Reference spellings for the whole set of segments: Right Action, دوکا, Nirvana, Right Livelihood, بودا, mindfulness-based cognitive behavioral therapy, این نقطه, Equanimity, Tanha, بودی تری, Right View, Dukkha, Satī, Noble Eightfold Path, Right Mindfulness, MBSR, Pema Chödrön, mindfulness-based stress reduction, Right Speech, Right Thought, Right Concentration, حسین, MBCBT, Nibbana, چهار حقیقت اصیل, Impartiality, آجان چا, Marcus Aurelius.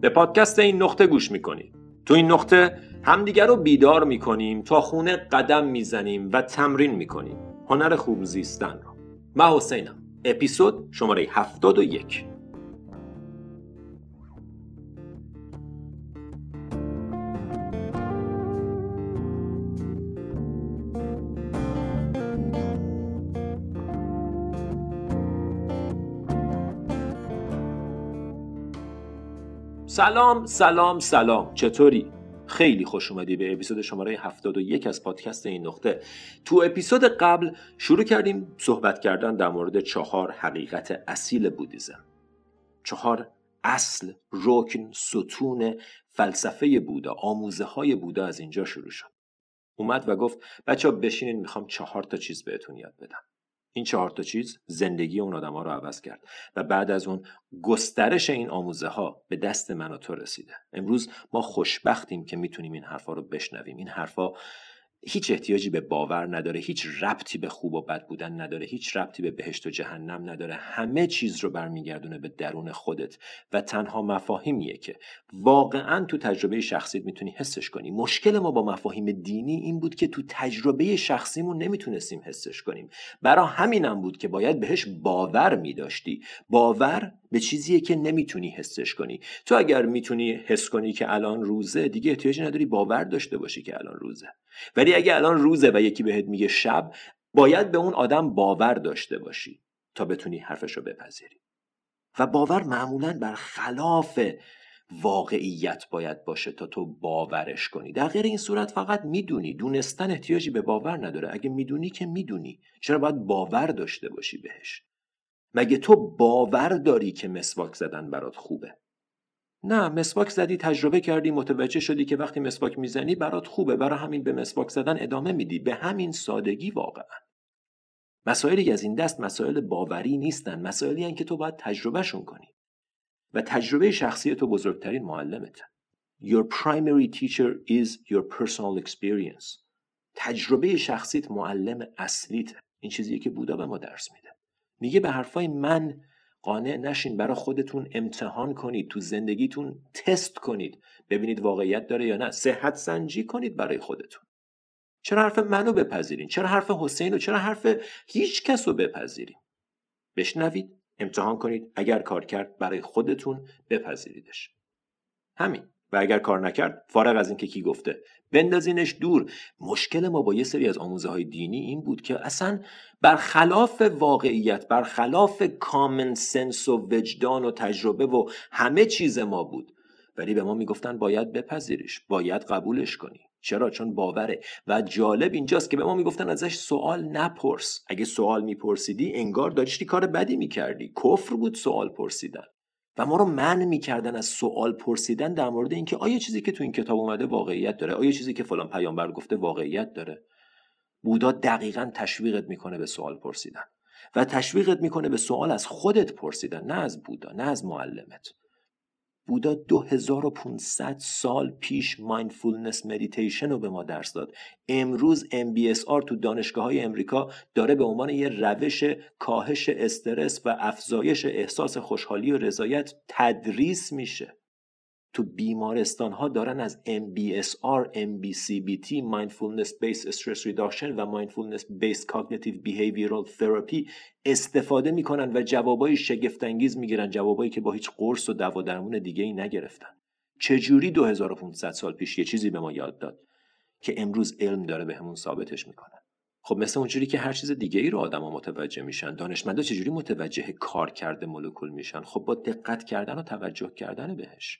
به پادکست این نقطه گوش میکنید. تو این نقطه همدیگر رو بیدار میکنیم، تا خونه قدم میزنیم و تمرین میکنیم هنر خوب زیستن رو. من حسینم، اپیزود شماره 71. سلام، چطوری؟ خیلی خوش اومدی به اپیزود شماره 71 از پادکست این نقطه. تو اپیزود قبل شروع کردیم صحبت کردن در مورد 4 حقیقت اصیل بودیزم، 4 اصل، رکن، ستون فلسفه بودا، آموزه های بودا از اینجا شروع شد. اومد و گفت بچه ها بشینین، میخوام 4 چیز بهتون یاد بدم. این 4 چیز زندگی اون آدم ها رو عوض کرد و بعد از اون گسترش این آموزه ها به دست من و تو رسیده. امروز ما خوشبختیم که میتونیم این حرفا رو بشنویم. این حرفا هیچ احتیاجی به باور نداره، هیچ ربطی به خوب و بد بودن نداره، هیچ ربطی به بهشت و جهنم نداره. همه چیز رو برمیگردونه به درون خودت و تنها مفاهیمیه که واقعاً تو تجربه شخصیت میتونی حسش کنی. مشکل ما با مفاهیم دینی این بود که تو تجربه شخصیمون نمیتونستیم حسش کنیم. برای همینم بود که باید بهش باور میداشتی. باور به چیزیه که نمیتونی حسش کنی. تو اگر میتونی حس کنی که الان روزه، دیگه احتیاجی نداری باور داشته باشی که الان روزه. ولی اگه الان روزه و یکی بهت میگه شب، باید به اون آدم باور داشته باشی تا بتونی حرفشو بپذیری. و باور معمولاً بر خلاف واقعیت باید باشه تا تو باورش کنی. در غیر این صورت فقط میدونی. دونستن احتیاجی به باور نداره. اگه میدونی که میدونی، چرا باید باور داشته باشی بهش؟ مگه تو باور داری که مسواک زدن برات خوبه؟ نه، مسواک زدی، تجربه کردی، متوجه شدی که وقتی مسواک میزنی برات خوبه، برای همین به مسواک زدن ادامه میدی. به همین سادگی. واقعا مسائلی از این دست مسائل باوری نیستن، مسائلی هستن که تو باید تجربهشون کنی و تجربه شخصی تو بزرگترین معلمته. Your primary teacher is your personal experience. تجربه شخصیت معلم اصلیته. این چیزیه که بودا به ما درس میده. میگه به حرفای من قانع نشین، برای خودتون امتحان کنید، تو زندگیتون تست کنید، ببینید واقعیت داره یا نه، صحت سنجی کنید برای خودتون. چرا حرف منو بپذیرین؟ چرا حرف حسین و چرا حرف هیچ کس رو بپذیرین؟ بشنوید، امتحان کنید، اگر کار کرد برای خودتون بپذیریدش، همین. و اگر کار نکرد، فارغ از این که کی گفته، بندازینش دور. مشکل ما با یه سری از آموزه های دینی این بود که اصلا برخلاف واقعیت، برخلاف کامن سنس و وجدان و تجربه و همه چیز ما بود، ولی به ما میگفتن باید بپذیریش، باید قبولش کنی. چرا؟ چون باوره. و جالب اینجاست که به ما میگفتن ازش سوال نپرس. اگه سوال میپرسیدی انگار داشتی کار بدی میکردی. کفر بود سوال پرسیدن و ما رو منع می‌کردن از سوال پرسیدن در مورد اینکه آیا چیزی که تو این کتاب اومده واقعیت داره؟ آیا چیزی که فلان پیامبر گفته واقعیت داره؟ بودا دقیقاً تشویقت می‌کنه به سوال پرسیدن و تشویقت می‌کنه به سوال از خودت پرسیدن، نه از بودا، نه از معلمت. بودا 2500 سال پیش mindfulness meditation رو به ما درس داد. امروز MBSR تو دانشگاه‌های امریکا داره به عنوان یه روش کاهش استرس و افزایش احساس خوشحالی و رضایت تدریس میشه. تو بیمارستان‌ها دارن از MBSR، MBCBT، mindfulness-based stress reduction و mindfulness-based cognitive behavioral therapy استفاده میکنن و جوابای شگفت‌انگیز میگیرن، جوابایی که با هیچ قرص و دوا درمون دیگه‌ای نگرفتن. چجوری 2500 سال پیش یه چیزی به ما یاد داد که امروز علم داره بهمون ثابتش میکنه؟ خب مثل اونجوری که هر چیز دیگه ای رو آدما متوجه میشن، دانشمندا چجوری متوجه کارکرد مولکول میشن؟ خب با دقت کردن و توجه کردن بهش.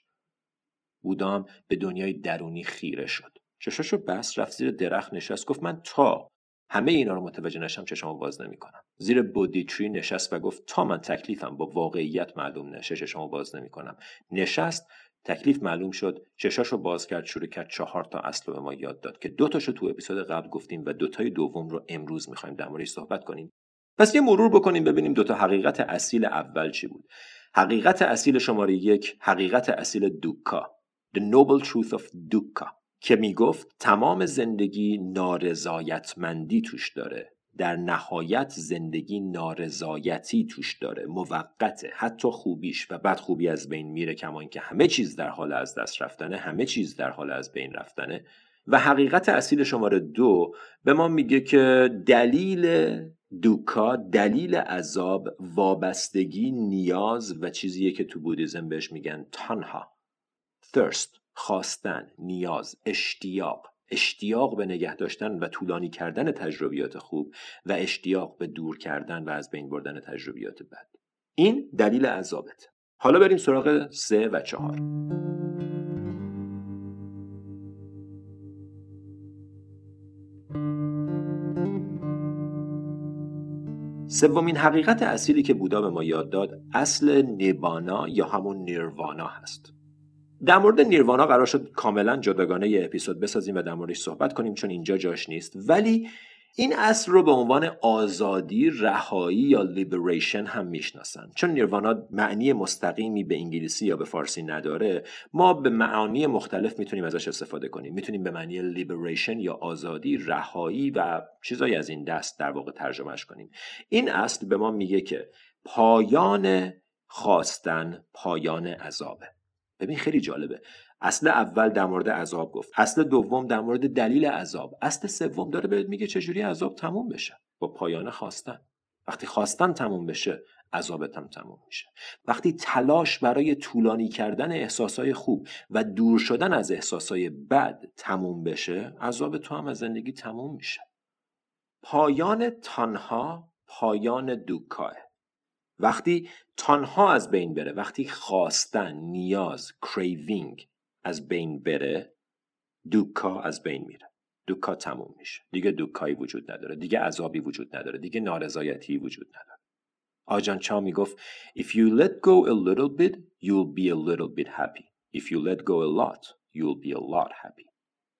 بودا هم به دنیای درونی خیره شد. چشاشو بس، رفت زیر درخت نشست، گفت من تا همه اینا رو متوجه نشم چشامو باز نمی‌کنم. زیر بودی تری نشست و گفت تا من تکلیفم با واقعیت معلوم نشه چشامو باز نمی‌کنم. نشست، تکلیف معلوم شد، چشاشو باز کرد، شروع کرد 4 اصل رو به ما یاد داد که 2 تو اپیزود قبل گفتیم و 2 دوم رو امروز می‌خوایم در موردش صحبت کنیم. پس یه مرور بکنیم ببینیم 2 حقیقت اصیل اول چی بود. حقیقت اصیل شماره 1، حقیقت اصیل دوکا. The Noble Truth of Dukkha، که میگفت تمام زندگی نارضایتمندی توش داره. در نهایت زندگی نارضایتی توش داره، موقته، حتی خوبیش، و بعد خوبی از بین میره کمان که همه چیز در حال از دست رفتنه، همه چیز در حال از بین رفتنه. و حقیقت اصیل شماره 2 به ما میگه که دلیل دوکا، دلیل عذاب، وابستگی، نیاز و چیزیه که تو بودیزم بهش میگن تانها، thirst، خواستن، نیاز، اشتیاق به نگه داشتن و طولانی کردن تجربیات خوب و اشتیاق به دور کردن و از بین بردن تجربیات بد. این دلیل عذابت. حالا بریم سراغ 3 و 4. سومین حقیقت اصیلی که بودا به ما یاد داد اصل نیبانا یا همون نیروانا هست. در مورد نیروانا قرار شد کاملا جداگانه یه اپیزود بسازیم و در موردش صحبت کنیم چون اینجا جاش نیست، ولی این اصل رو به عنوان آزادی، رهایی یا لیبریشن هم میشناسن. چون نیروانا معنی مستقیمی به انگلیسی یا به فارسی نداره، ما به معانی مختلف میتونیم ازش استفاده کنیم. میتونیم به معنی لیبریشن یا آزادی، رهایی و چیزایی از این دست در واقع ترجمهش کنیم. این اصل به ما میگه که پایان خواستن پایان عذابه. ببین خیلی جالبه. اصل اول در مورد عذاب گفت، اصل دوم در مورد دلیل عذاب، اصل سوم داره بهت میگه چجوری عذاب تموم بشه، با پایان خواستن. وقتی خواستن تموم بشه عذابت هم تموم میشه. وقتی تلاش برای طولانی کردن احساسای خوب و دور شدن از احساسای بد تموم بشه، عذاب تو هم از زندگی تموم میشه. پایان تنها پایان دوکاه. وقتی تنها از بین بره، وقتی خواستن، نیاز، کریوینگ از بین بره، دوکا از بین میره. دوکا تموم میشه. دیگه دوکایی وجود نداره، دیگه عذابی وجود نداره، دیگه نارضایتی وجود نداره. آجان چا میگفت If you let go a little bit, you'll be a little bit happy. If you let go a lot, you'll be a lot happy.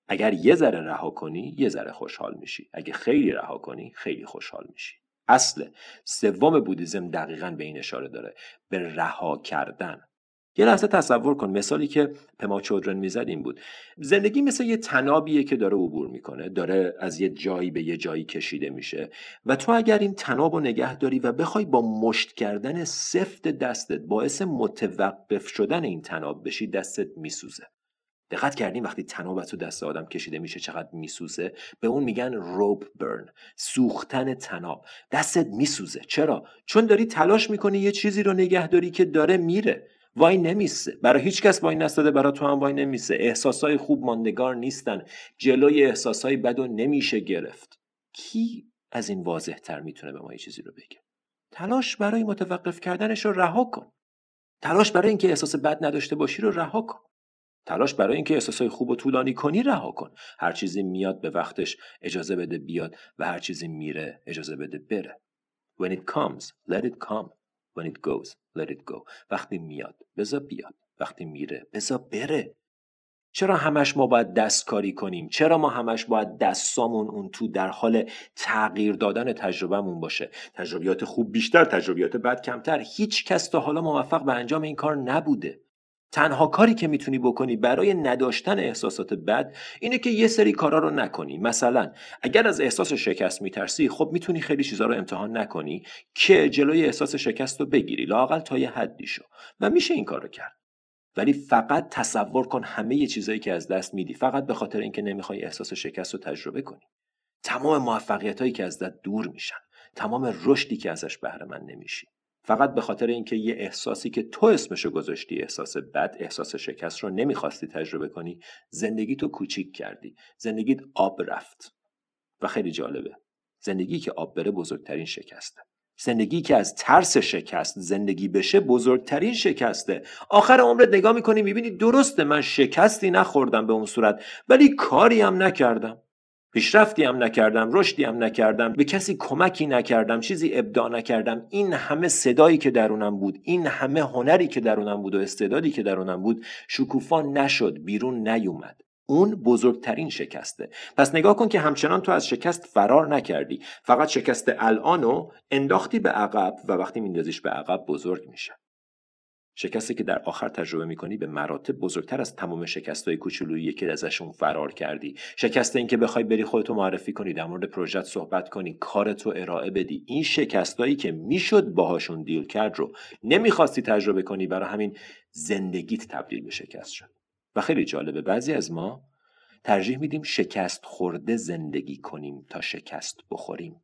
اگر یه ذره رها کنی، یه ذره خوشحال میشی. اگه خیلی رها کنی، خیلی خوشحال میشی. اصل سوم بودیزم دقیقاً به این اشاره داره، به رها کردن. یه لحظه تصور کن، مثالی که پما چودرن میزد این بود: زندگی مثل یه طنابیه که داره عبور میکنه، داره از یه جایی به یه جایی کشیده میشه و تو اگر این طناب رو نگه داری و بخوای با مشت کردن سفت دستت باعث متوقف شدن این طناب بشی، دستت میسوزه. دقت کردیم وقتی طناب تو دست آدم کشیده میشه چقدر میسوزه؟ به اون میگن روپ برن، سوختن طناب. دستت میسوزه. چرا؟ چون داری تلاش میکنی یه چیزی رو نگه داری که داره میره، وای نمیسه. برای هیچ کس وای نستاده، برای تو هم وای نمیسه. احساسای خوب ماندگار نیستن، جلوی احساسای بدو نمیشه گرفت. کی از این واضح تر میتونه به ما یه چیزی رو بگه؟ تلاش برای متوقف کردنش رو رها کن. تلاش برای اینکه احساس بد نداشته باشی رو رها کن. تلاش برای اینکه احساسای خوب و طولانی کنی رها کن. هر چیزی میاد به وقتش اجازه بده بیاد و هر چیزی میره اجازه بده بره. When it comes, let it come. When it goes, let it go. وقتی میاد بذار بیاد، وقتی میره بذار بره. چرا همش ما باید دستکاری کنیم؟ چرا ما همش باید دستامون اون تو در حال تغییر دادن تجربهمون باشه؟ تجربیات خوب بیشتر، تجربیات بد کمتر. هیچ کس تا حالا موفق به انجام این کار نبوده. تنها کاری که میتونی بکنی برای نداشتن احساسات بد اینه که یه سری کارا رو نکنی. مثلا اگر از احساس شکست میترسی، خب میتونی خیلی چیزا رو امتحان نکنی که جلوی احساس شکست رو بگیری، لااقل تا یه حدیشو، و میشه این کار رو کرد. ولی فقط تصور کن همه یه چیزایی که از دست میدی فقط به خاطر اینکه نمیخوای احساس شکست رو تجربه کنی. تمام موفقیتایی که از دست دور میشن، تمام رشدی که ازش بهره مند نمیشی، فقط به خاطر اینکه یه احساسی که تو اسمشو گذاشتی احساس بد، احساس شکست رو نمیخواستی تجربه کنی، زندگیتو کوچیک کردی. زندگیت آب رفت. و خیلی جالبه، زندگی که آب بره بزرگترین شکسته. زندگی که از ترس شکست زندگی بشه بزرگترین شکسته. آخر عمرت نگاه میکنی میبینی درسته من شکستی نخوردم به اون صورت، ولی کاری هم نکردم، پیشرفتی هم نکردم، رشدی هم نکردم، به کسی کمکی نکردم، چیزی ابداع نکردم. این همه صدایی که درونم بود، این همه هنری که درونم بود و استعدادی که درونم بود شکوفا نشد، بیرون نیومد. اون بزرگترین شکسته. پس نگاه کن که همچنان تو از شکست فرار نکردی، فقط شکست الانو انداختی به عقب و وقتی میندازیش به عقب بزرگ میشه. شکستی که در آخر تجربه می‌کنی به مراتب بزرگتر از تمام شکست‌های کوچولویی که ازشون فرار کردی. شکست این که بخوای بری خودتو معرفی کنی، در مورد پروژه صحبت کنی، کارتو ارائه بدی، این شکستایی که میشد باهاشون دیل کرد رو نمی‌خواستی تجربه کنی، برای همین زندگیت تبدیل به شکست شد. و خیلی جالبه بعضی از ما ترجیح میدیم شکست خورده زندگی کنیم تا شکست بخوریم.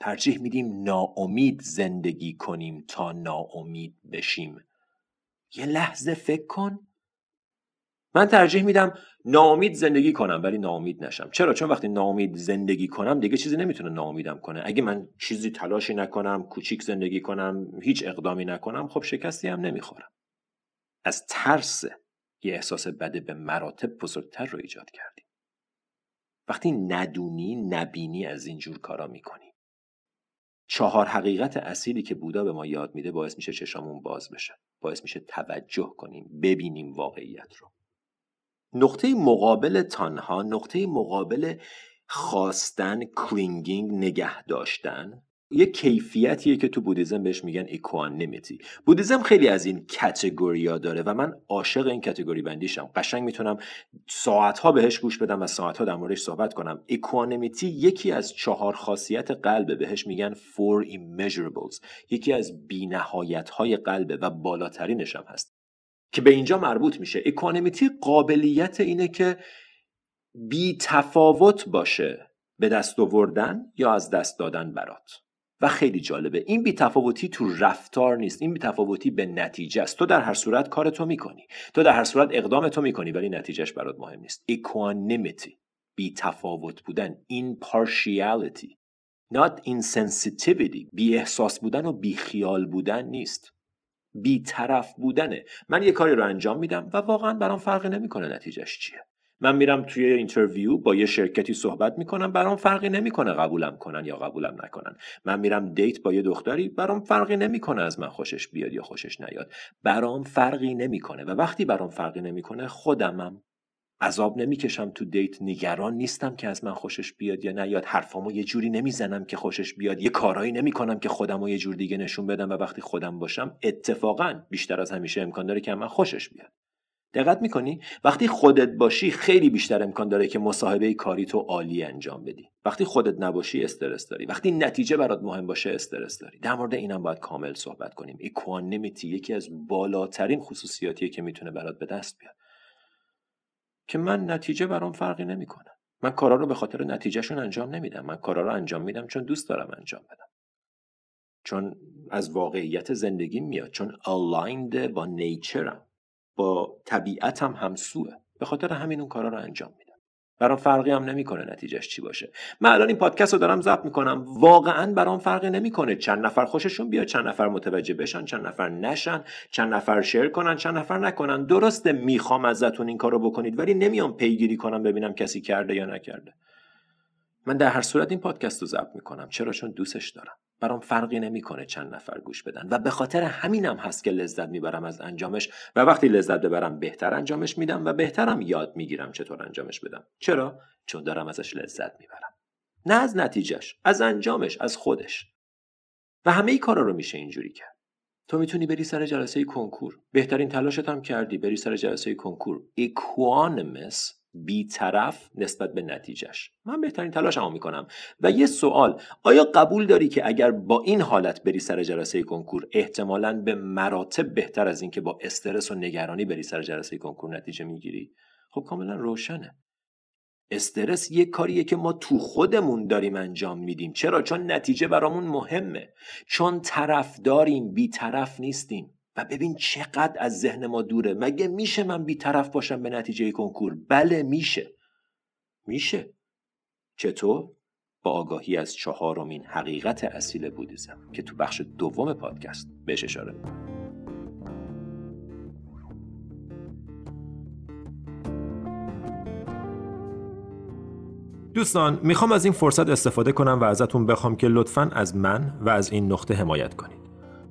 ترجیح میدیم ناامید زندگی کنیم تا ناامید بشیم. یه لحظه فکر کن. من ترجیح میدم ناامید زندگی کنم ولی ناامید نشم. چرا؟ چون وقتی ناامید زندگی کنم دیگه چیزی نمیتونه ناامیدم کنه. اگه من چیزی تلاشی نکنم، کوچیک زندگی کنم، هیچ اقدامی نکنم، خب شکستی هم نمیخورم. از ترس یه احساس بده به مراتب بزرگتر رو ایجاد کردیم. وقتی ندونی، نبینی، از اینجور کارا میکنی. 4 حقیقت اصیلی که بودا به ما یاد میده باعث میشه چشامون باز بشه، باعث میشه توجه کنیم، ببینیم واقعیت رو. نقطه مقابل تنها، نقطه مقابل خواستن، کلینگینگ، نگه داشتن، یه کیفیتیه که تو بودیزم بهش میگن ایکوانیمیتی. بودیزم خیلی از این کاتگوریا داره و من عاشق این کاتگوری بندیشم. قشنگ میتونم ساعتها بهش گوش بدم و ساعتها در موردش صحبت کنم. ایکوانیمیتی یکی از 4 خاصیت قلبه، بهش میگن 4 immeasurables، یکی از بی‌نهایت‌های قلبه و بالاترینش هم هست که به اینجا مربوط میشه. ایکوانیمیتی قابلیت اینه که بی تفاوت باشه به دست آوردن یا از دست دادن برات. و خیلی جالبه این بی‌تفاوتی تو رفتار نیست، این بی‌تفاوتی به نتیجه است. تو در هر صورت کارتو میکنی، تو در هر صورت اقدامتو میکنی ولی نتیجهش برات مهم نیست. Equanimity، بی‌تفاوت بودن، Impartiality، not insensitivity، بی احساس بودن و بی خیال بودن نیست، بی‌طرف بودنه. من یه کاری رو انجام میدم و واقعا برام فرقی نمیکنه نتیجهش چیه. من میرم توی اینترویو با یه شرکتی صحبت میکنم، برام فرقی نمیکنه قبولم کنن یا قبولم نکنن. من میرم دیت با یه دختری، برام فرقی نمیکنه از من خوشش بیاد یا خوشش نیاد. برام فرقی نمیکنه و وقتی برام فرقی نمیکنه خودمم عذاب نمیکشم تو دیت، نگران نیستم که از من خوشش بیاد یا نیاد، حرفامو یه جوری نمیزنم که خوشش بیاد، یه کارایی نمیکنم که خودمو یه جور دیگه نشون بدم و وقتی خودم باشم اتفاقا بیشتر از همیشه امکان داره که من خوشش بیاد. دقت میکنی؟ وقتی خودت باشی خیلی بیشتر امکان داره که مصاحبه کاری تو عالی انجام بدی. وقتی خودت نباشی استرس داری. وقتی نتیجه برات مهم باشه استرس داری. در مورد اینم باید کامل صحبت کنیم. ایکوانیمیتی یکی از بالاترین خصوصیاتیه که میتونه برات به دست بیاد. که من نتیجه برام فرقی نمیکنه. من کارا رو به خاطر نتیجهشون انجام نمیدم. من کارا رو انجام میدم چون دوست دارم انجام بدم. چون از واقعیت زندگی میاد. چون aligned با نیچرم. با طبیعتم همسوه، به خاطر همین اون کارا رو انجام میدم. برام فرقی هم نمیکنه نتیجهش چی باشه. من الان این پادکست رو دارم ضبط میکنم، واقعا برام فرقی نمیکنه چند نفر خوششون بیاد، چند نفر متوجه بشن، چند نفر نشن، چند نفر شیر کنن، چند نفر نکنن. درسته میخوام ازتون این کارو بکنید ولی نمیام پیگیری کنم ببینم کسی کرده یا نکرده. من در هر صورت این پادکست رو ضبط میکنم. چرا؟ چون دوستش دارم. برام فرقی نمیکنه چند نفر گوش بدن و به خاطر همینم هست که لذت میبرم از انجامش و وقتی لذت ببرم بهتر انجامش میدم و بهترم یاد میگیرم چطور انجامش بدم. چرا؟ چون دارم ازش لذت میبرم. نه از نتیجهش، از انجامش، از خودش. و همه ای کارا رو میشه اینجوری کرد. تو میتونی بری سر جلسه کنکور، بهترین تلاشت هم کردی، بری سر جلسه کنکور Equanimous، بی‌طرف نسبت به نتیجهش. من بهترین تلاشمو میکنم. و یه سوال، آیا قبول داری که اگر با این حالت بری سر جلسه کنکور احتمالاً به مراتب بهتر از این که با استرس و نگرانی بری سر جلسه کنکور نتیجه میگیری؟ خب کاملا روشنه. استرس یه کاریه که ما تو خودمون داریم انجام میدیم. چرا؟ چون نتیجه برامون مهمه. چون طرف داریم، بی‌طرف نیستیم. و ببین چقدر از ذهن ما دوره. مگه میشه من بی‌طرف باشم به نتیجه کنکور؟ بله میشه. میشه. چطور؟ با آگاهی از 4مین حقیقت اصیل بودیزم که تو بخش دوم پادکست بهش اشاره می‌کنم. دوستان، میخوام از این فرصت استفاده کنم و ازتون بخوام که لطفاً از من و از این نقطه حمایت کنید.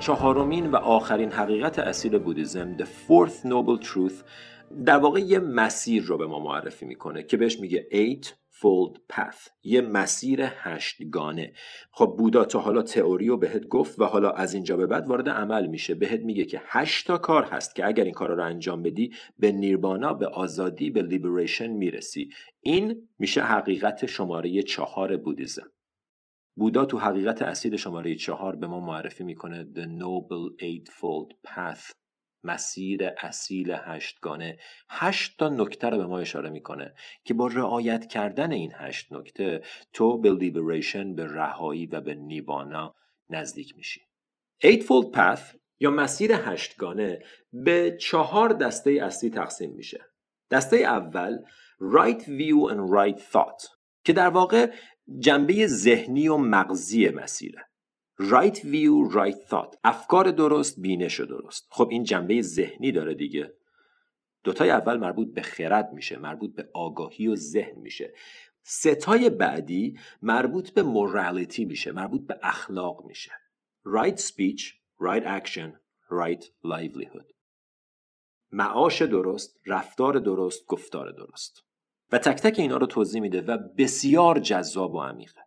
چهارمین و آخرین حقیقت اصیل بودیزم، The Fourth Noble Truth، در واقع یه مسیر رو به ما معرفی میکنه که بهش میگه Eightfold Path، یه مسیر هشتگانه. خب بودا تا حالا تئوری رو بهت گفت و حالا از اینجا به بعد وارد عمل میشه، بهت میگه که 8 کار هست که اگر این کارا رو انجام بدی به نیربانا، به آزادی، به لیبریشن میرسی. این میشه حقیقت شماره 4 بودیزم. بودا تو حقیقت اصیل شماره 4 به ما معرفی میکنه The Noble Eightfold Path، مسیر اصیل 8 8 نکته رو به ما اشاره میکنه که با رعایت کردن این 8 تو به لیبریشن، به رهایی و به نیوانا نزدیک میشی. Eightfold Path یا مسیر 8 به 4 دسته اصلی تقسیم میشه. دسته اول Right View and Right Thought که در واقع جنبه ذهنی و مغزی مسیره. Right View, Right Thought، افکار درست، بینش درست. خب این جنبه ذهنی داره دیگه. دوتای اول مربوط به خرد میشه، مربوط به آگاهی و ذهن میشه. 3 بعدی مربوط به مورالیتی میشه، مربوط به اخلاق میشه. Right Speech, Right Action, Right Livelihood، معاش درست، رفتار درست، گفتار درست. و تک تک اینا رو توضیح میده و بسیار جذاب و عمیقه.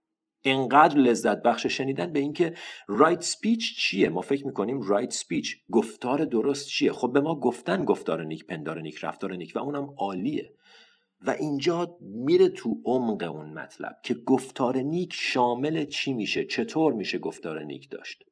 اینقدر لذت بخش شنیدن به اینکه رایت سپیچ چیه. ما فکر میکنیم رایت سپیچ گفتار درست چیه. خب به ما گفتن گفتار نیک، پندار نیک، رفتار نیک و اونم عالیه. و اینجا میره تو عمق اون مطلب که گفتار نیک شامل چی میشه، چطور میشه گفتار نیک داشت.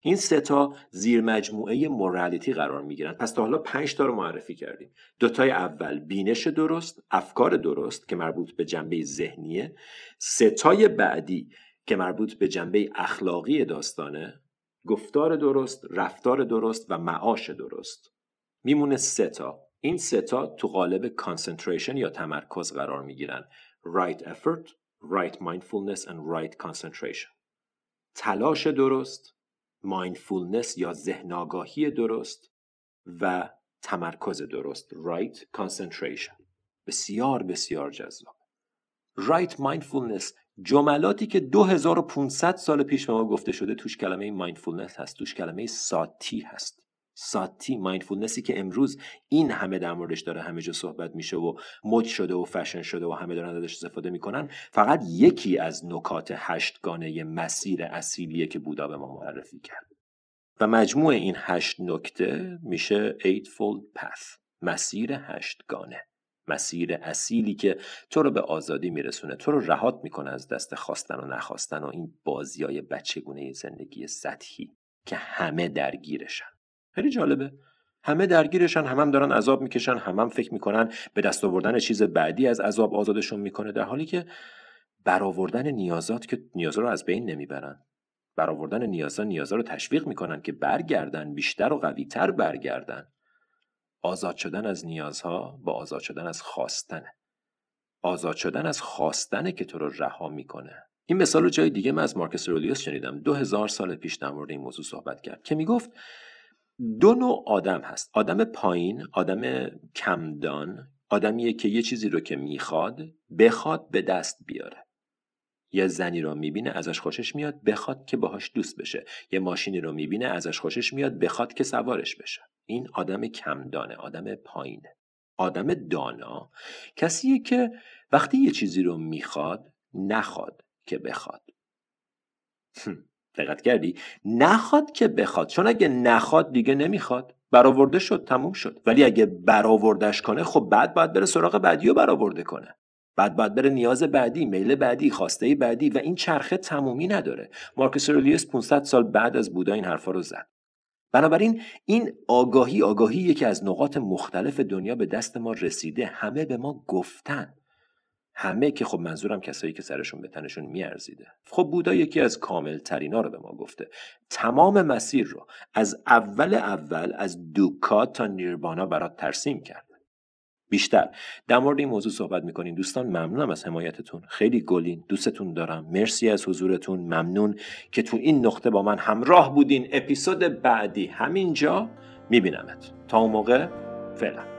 این 3 زیر مجموعه مورالیتی قرار میگیرن. پس تا حالا 5 رو معرفی کردیم. 2 اول بینش درست، افکار درست که مربوط به جنبه ذهنیه. 3 بعدی که مربوط به جنبه اخلاقی داستانه، گفتار درست، رفتار درست و معاش درست. میمونه 3. این 3 تو قالب کانسنتریشن یا تمرکز قرار میگیرن. Right Effort, Right Mindfulness and Right Concentration. تلاش درست، mindfulness یا ذهن آگاهی درست و تمرکز درست، right concentration. بسیار بسیار جذاب. right mindfulness، جملاتی که 2500 سال پیش به ما گفته شده توش کلمه mindfulness هست، توش کلمه ساتی هست. ساتی، mindfulnessی که امروز این همه در موردش داره همه جا صحبت میشه و مد شده و فشن شده و همه دارن ازش استفاده میکنن، فقط یکی از نکات 8 مسیر اصیلیه که بودا به ما معرفی کرد. و مجموع این 8 میشه Eightfold Path، مسیر 8 مسیر اصیلی که تو رو به آزادی میرسونه، تو رو رهات میکنه از دست خواستن و نخواستن و این بازیای بچگونه زندگی سطحی که همه درگیرشن. خیلی جالبه، همه درگیرشن، هم دارن عذاب میکشن، هم فکر میکنن به دست آوردن چیز بعدی از عذاب آزادشون میکنه، در حالی که برآوردن نیازات که نیازا رو از بین نمیبرن. برآوردن نیازا رو تشویق میکنن که برگردن، بیشتر و قویتر برگردن. آزاد شدن از نیازها با آزاد شدن از خواستنه. آزاد شدن از خواستنه که تو رو رها میکنه. این مثال رو جای دیگه من از مارکوس اورلیوس شنیدم، 2000 سال پیش در مورد این موضوع صحبت کرد که میگفت 2 آدم هست. آدم پایین، آدم کمدان، آدمیه که یه چیزی رو که بخواد به دست بیاره. یه زنی رو میبینه ازش خوشش میاد، بخواد که باهاش دوست بشه. یه ماشینی رو میبینه ازش خوشش میاد، بخواد که سوارش بشه. این آدم کمدانه، آدم پایینه. آدم دانا کسیه که وقتی یه چیزی رو میخواد، نخواد که بخواد. دقت کردی؟ نخواد که بخواد، چون اگه نخواد دیگه نمیخواد، برآورده شد، تموم شد. ولی اگه برآوردهش کنه، خب بعد باید بره سراغ بعدی و برآورده کنه، بعد بره نیاز بعدی، میل بعدی، خواسته بعدی و این چرخه تمومی نداره. مارکوس اورلیوس 500 سال بعد از بودا این حرفا رو زد. بنابراین این آگاهی که از نقاط مختلف دنیا به دست ما رسیده، همه به ما گفتن. همه که خب منظورم کسایی که سرشون به تنشون میارزیده. خب بودا یکی از کامل ترینا رو به ما گفته. تمام مسیر رو از اول از دوکا تا نیربانا برات ترسیم کرد. بیشتر در مورد این موضوع صحبت میکنیم. دوستان ممنونم از حمایتتون، خیلی گلین، دوستتون دارم، مرسی از حضورتون، ممنون که تو این نقطه با من همراه بودین. اپیزود بعدی همینجا میبینمت. تا اون موقع فعلا.